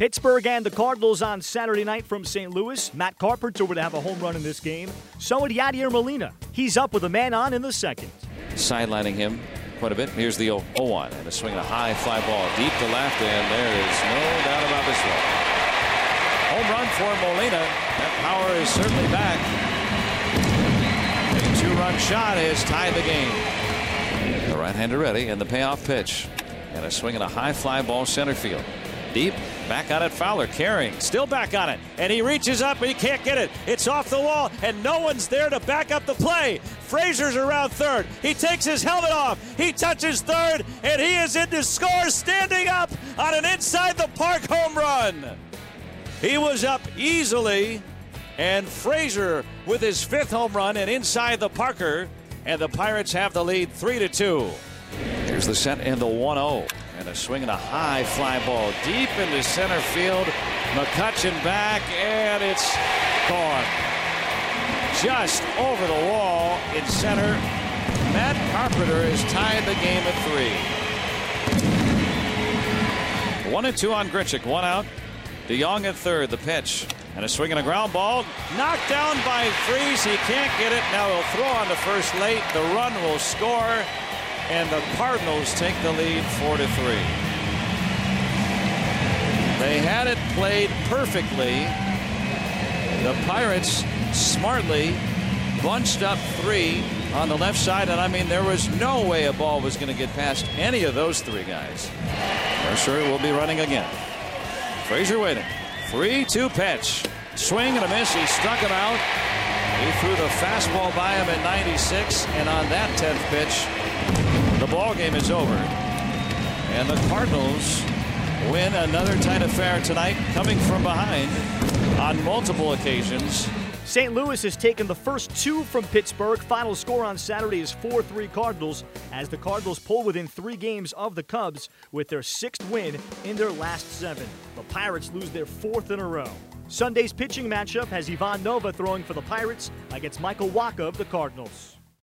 Pittsburgh and the Cardinals on Saturday night from St. Louis. Matt Carpenter would have a home run in this game. So would Yadier Molina. He's up with a man on in the second. Sidelining him quite a bit. Here's the 0-1. And a swing and a high fly ball deep to left. And there is no doubt about this one. Home run for Molina. That power is certainly back. A two-run shot has tied the game. The right-hander ready, and the payoff pitch. And a swing and a high fly ball center field. Deep, back on it, Fowler carrying, still back on it. And he reaches up, he can't get it. It's off the wall, and no one's there to back up the play. Frazier's around third. He takes his helmet off. He touches third, and he is in to score, standing up on an inside-the-park home run. He was up easily, and Frazier with his 5th home run and inside the Parker, and the Pirates have the lead 3-2. Here's the set and the 1-0, and a swing and a high fly ball deep into center field. McCutchen back, and it's gone. Just over the wall in center. Matt Carpenter has tied the game at 3. 1-2 on Grichuk, one out. DeJong at third, the pitch, and a swing and a ground ball. Knocked down by Freese, he can't get it. Now he'll throw on the first late, the run will score, and the Cardinals take the lead 4-3. They had it played perfectly. The Pirates smartly bunched up 3 on the left side, and I mean, there was no way a ball was going to get past any of those 3 guys. Mercer will be running again. Frazier waiting. 3-2 pitch. Swing and a miss. He struck him out. He threw the fastball by him at 96, and on that 10th pitch, the ball game is over. And the Cardinals win another tight affair tonight, coming from behind on multiple occasions. St. Louis has taken the first 2 from Pittsburgh. Final score on Saturday is 4-3 Cardinals, as the Cardinals pull within 3 games of the Cubs with their 6th win in their last 7. The Pirates lose their 4th in a row. Sunday's pitching matchup has Ivan Nova throwing for the Pirates against Michael Wacha of the Cardinals.